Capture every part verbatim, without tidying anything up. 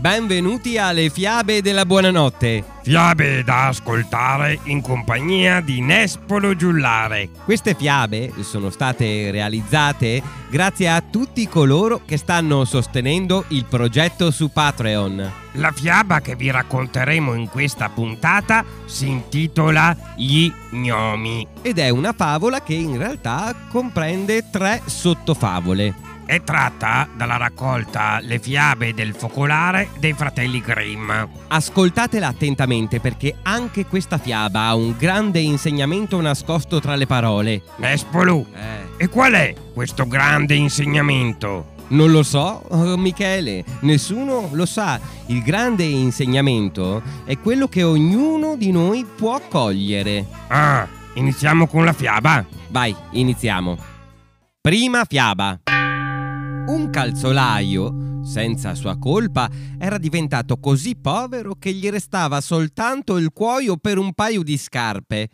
Benvenuti alle fiabe della buonanotte. Fiabe da ascoltare in compagnia di Nespolo Giullare. Queste fiabe sono state realizzate grazie a tutti coloro che stanno sostenendo il progetto su Patreon. La fiaba che vi racconteremo in questa puntata si intitola Gli Gnomi ed è una favola che in realtà comprende tre sottofavole. È tratta dalla raccolta Le fiabe del focolare dei Fratelli Grimm. Ascoltatela attentamente perché anche questa fiaba ha un grande insegnamento nascosto tra le parole. Nespolo, eh. E qual è questo grande insegnamento? Non lo so, Michele, nessuno lo sa. Il grande insegnamento è quello che ognuno di noi può cogliere. Ah, iniziamo con la fiaba? Vai, iniziamo. Prima fiaba. Un calzolaio, senza sua colpa, era diventato così povero che gli restava soltanto il cuoio per un paio di scarpe.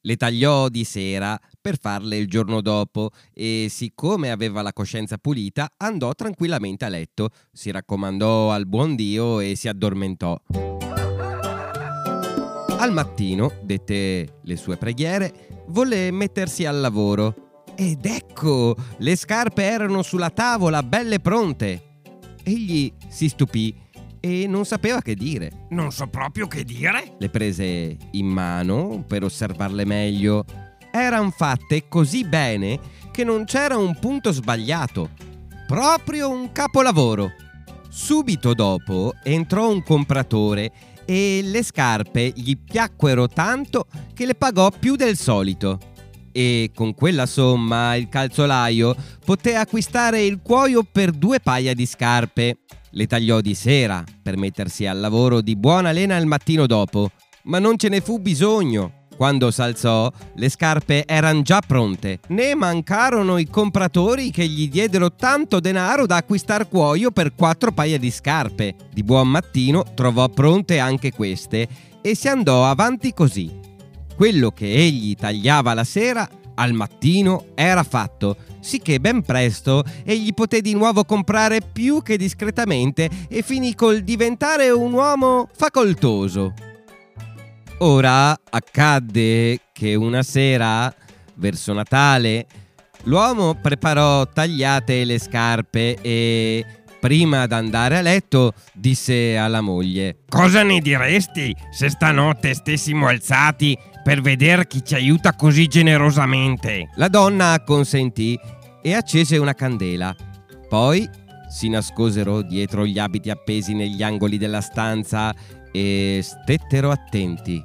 Le tagliò di sera per farle il giorno dopo e, siccome aveva la coscienza pulita, andò tranquillamente a letto, si raccomandò al buon Dio e si addormentò. Al mattino, dette le sue preghiere, volle mettersi al lavoro. Ed ecco, le scarpe erano sulla tavola, belle pronte. Egli si stupì e non sapeva che dire. Non so proprio che dire. Le prese in mano per osservarle meglio. Eran fatte così bene che non c'era un punto sbagliato. Proprio un capolavoro. Subito dopo entrò un compratore e le scarpe gli piacquero tanto che le pagò più del solito. E con quella somma il calzolaio poté acquistare il cuoio per due paia di scarpe. Le tagliò di sera per mettersi al lavoro di buona lena il mattino dopo, ma non ce ne fu bisogno. Quando s'alzò, le scarpe erano già pronte, né mancarono i compratori che gli diedero tanto denaro da acquistar cuoio per quattro paia di scarpe. Di buon mattino trovò pronte anche queste e si andò avanti così. Quello che egli tagliava la sera, al mattino era fatto, sicché ben presto egli poté di nuovo comprare più che discretamente e finì col diventare un uomo facoltoso. Ora accadde che una sera, verso Natale, l'uomo preparò tagliate le scarpe e, prima d'andare a letto, disse alla moglie: «Cosa ne diresti se stanotte stessimo alzati per vedere chi ci aiuta così generosamente?» La donna acconsentì e accese una candela. Poi si nascosero dietro gli abiti appesi negli angoli della stanza e stettero attenti.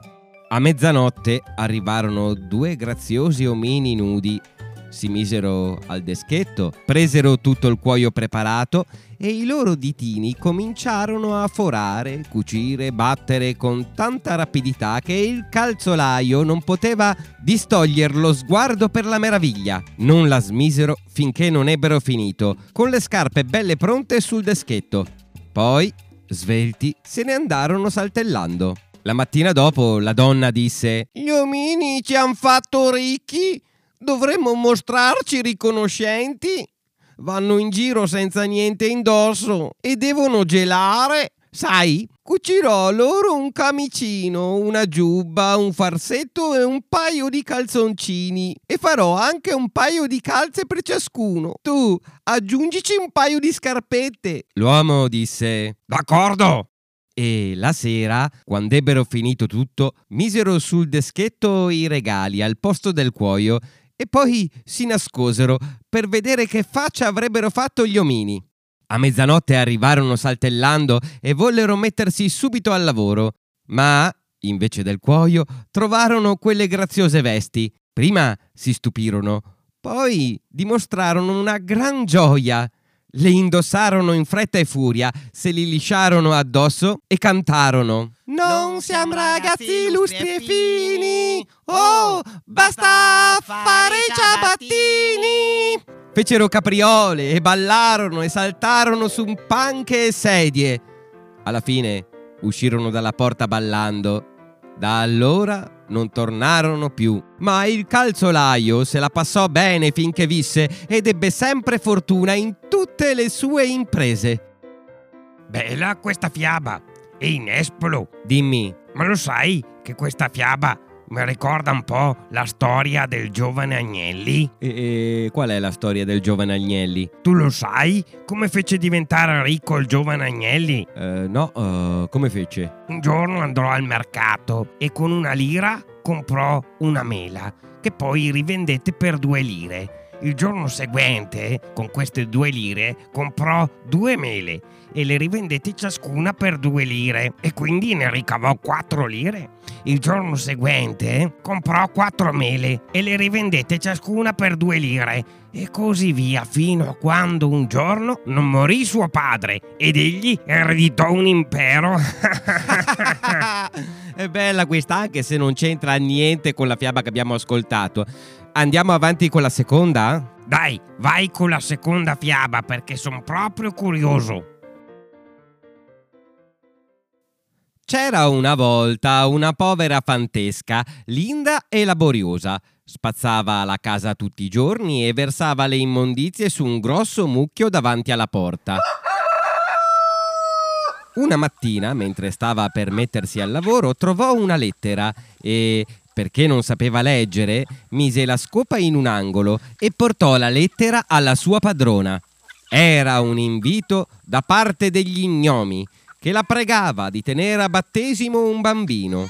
A mezzanotte arrivarono due graziosi omini nudi. Si misero al deschetto, presero tutto il cuoio preparato e i loro ditini cominciarono a forare, cucire, battere con tanta rapidità che il calzolaio non poteva distoglier lo sguardo per la meraviglia. Non la smisero finché non ebbero finito, con le scarpe belle pronte sul deschetto. Poi, svelti, se ne andarono saltellando. La mattina dopo la donna disse: «Gli omini ci han fatto ricchi! Dovremmo mostrarci riconoscenti. Vanno in giro senza niente indosso e devono gelare. Sai, cucirò loro un camicino, una giubba, un farsetto e un paio di calzoncini. E farò anche un paio di calze per ciascuno. Tu aggiungici un paio di scarpette». L'uomo disse: «D'accordo». E la sera, quando ebbero finito tutto, misero sul deschetto i regali al posto del cuoio e poi si nascosero per vedere che faccia avrebbero fatto gli omini. A mezzanotte arrivarono saltellando e vollero mettersi subito al lavoro, ma invece del cuoio trovarono quelle graziose vesti. Prima si stupirono, poi dimostrarono una gran gioia. Le indossarono in fretta e furia, se li lisciarono addosso e cantarono: «Non siamo ragazzi lustri e fini, oh, basta fare i ciabattini!» Fecero capriole e ballarono e saltarono su panche e sedie. Alla fine uscirono dalla porta ballando. Da allora non tornarono più, ma il calzolaio se la passò bene finché visse ed ebbe sempre fortuna in tutte le sue imprese. bella questa fiaba! Ehi Nespolo, dimmi, ma lo sai che questa fiaba mi ricorda un po' la storia del giovane Agnelli? E, e qual è la storia del giovane Agnelli? Tu lo sai come fece diventare ricco il giovane Agnelli? Eh, no, uh, come fece? Un giorno andò al mercato e con una lira comprò una mela che poi rivendette per due lire. Il giorno seguente, con queste due lire, comprò due mele e le rivendette ciascuna per due lire e quindi ne ricavò quattro lire. Il giorno seguente comprò quattro mele e le rivendette ciascuna per due lire e così via fino a quando un giorno non morì suo padre ed egli ereditò un impero. È bella questa, anche se non c'entra niente con la fiaba che abbiamo ascoltato. Andiamo avanti con la seconda? Dai, vai con la seconda fiaba perché sono proprio curioso. C'era una volta una povera fantesca, linda e laboriosa. Spazzava la casa tutti i giorni e versava le immondizie su un grosso mucchio davanti alla porta. Una mattina, mentre stava per mettersi al lavoro, trovò una lettera e, perché non sapeva leggere, mise la scopa in un angolo e portò la lettera alla sua padrona. Era un invito da parte degli Gnomi, che la pregava di tenere a battesimo un bambino.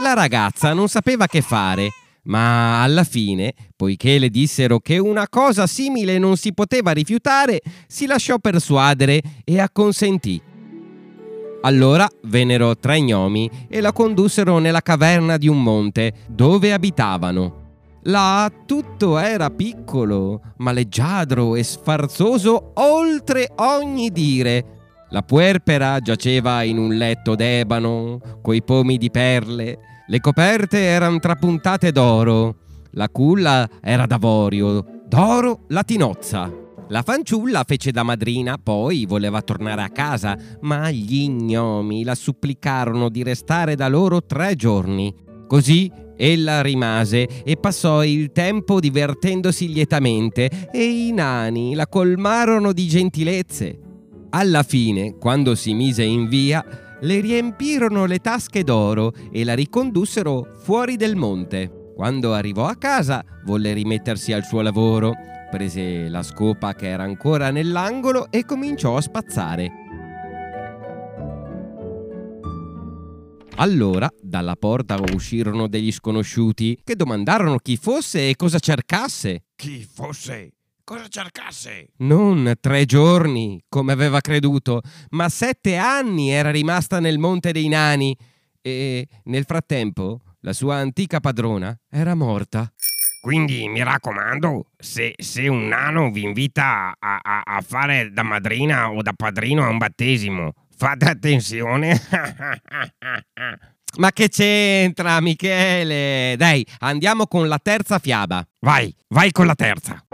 La ragazza non sapeva che fare, ma alla fine, poiché le dissero che una cosa simile non si poteva rifiutare, si lasciò persuadere e acconsentì. Allora vennero tre gnomi e la condussero nella caverna di un monte, dove abitavano. Là tutto era piccolo, ma leggiadro e sfarzoso oltre ogni dire. La puerpera giaceva in un letto d'ebano, coi pomi di perle. Le coperte erano trapuntate d'oro. La culla era d'avorio, d'oro la tinozza. La fanciulla fece da madrina, poi voleva tornare a casa, ma gli gnomi la supplicarono di restare da loro tre giorni. Così ella rimase e passò il tempo divertendosi lietamente e i nani la colmarono di gentilezze. Alla fine, quando si mise in via, le riempirono le tasche d'oro e la ricondussero fuori del monte. Quando arrivò a casa, volle rimettersi al suo lavoro, prese la scopa che era ancora nell'angolo e cominciò a spazzare. Allora, dalla porta uscirono degli sconosciuti che domandarono chi fosse e cosa cercasse. Chi fosse? Cosa cercasse? Non tre giorni, come aveva creduto, ma sette anni era rimasta nel Monte dei Nani e nel frattempo la sua antica padrona era morta. Quindi mi raccomando, se, se un nano vi invita a, a, a fare da madrina o da padrino a un battesimo, fate attenzione. Ma che c'entra, Michele? Dai, andiamo con la terza fiaba. Vai, vai con la terza.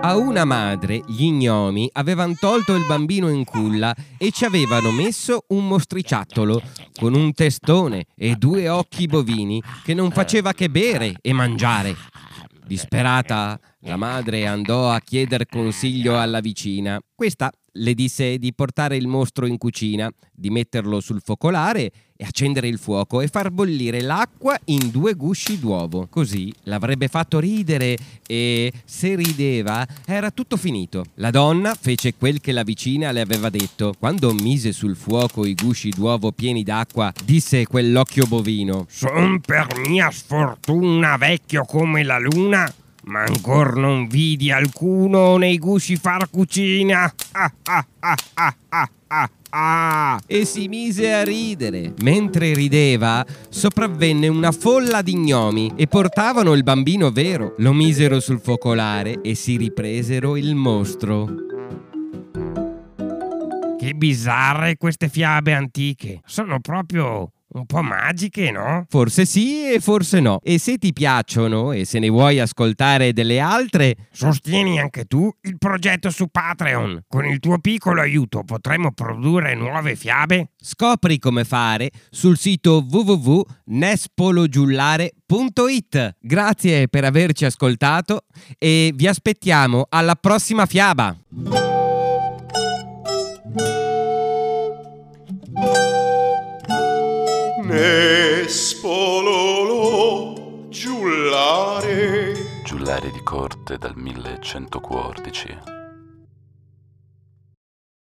A una madre gli gnomi avevano tolto il bambino in culla e ci avevano messo un mostriciattolo con un testone e due occhi bovini che non faceva che bere e mangiare. Disperata, la madre andò a chiedere consiglio alla vicina. Questa le disse di portare il mostro in cucina, di metterlo sul focolare e accendere il fuoco e far bollire l'acqua in due gusci d'uovo. Così l'avrebbe fatto ridere e, se rideva, era tutto finito. La donna fece quel che la vicina le aveva detto. Quando mise sul fuoco i gusci d'uovo pieni d'acqua, disse quell'occhio bovino: «Son per mia sfortuna vecchio come la luna, ma ancor non vidi alcuno nei gusci far cucina!» Ah, ah, ah, ah, ah, ah, ah. E si mise a ridere. Mentre rideva, sopravvenne una folla di gnomi e portavano il bambino vero. Lo misero sul focolare e si ripresero il mostro. Che bizzarre queste fiabe antiche! Sono proprio un po' magiche, no? Forse sì e forse no. E se ti piacciono e se ne vuoi ascoltare delle altre, sostieni anche tu il progetto su Patreon. Con il tuo piccolo aiuto potremo produrre nuove fiabe. Scopri come fare sul sito w w w punto nespolo giullare punto it. Grazie per averci ascoltato e vi aspettiamo alla prossima fiaba. Nespolo Giullare. Giullare di corte dal millecentoquattordici.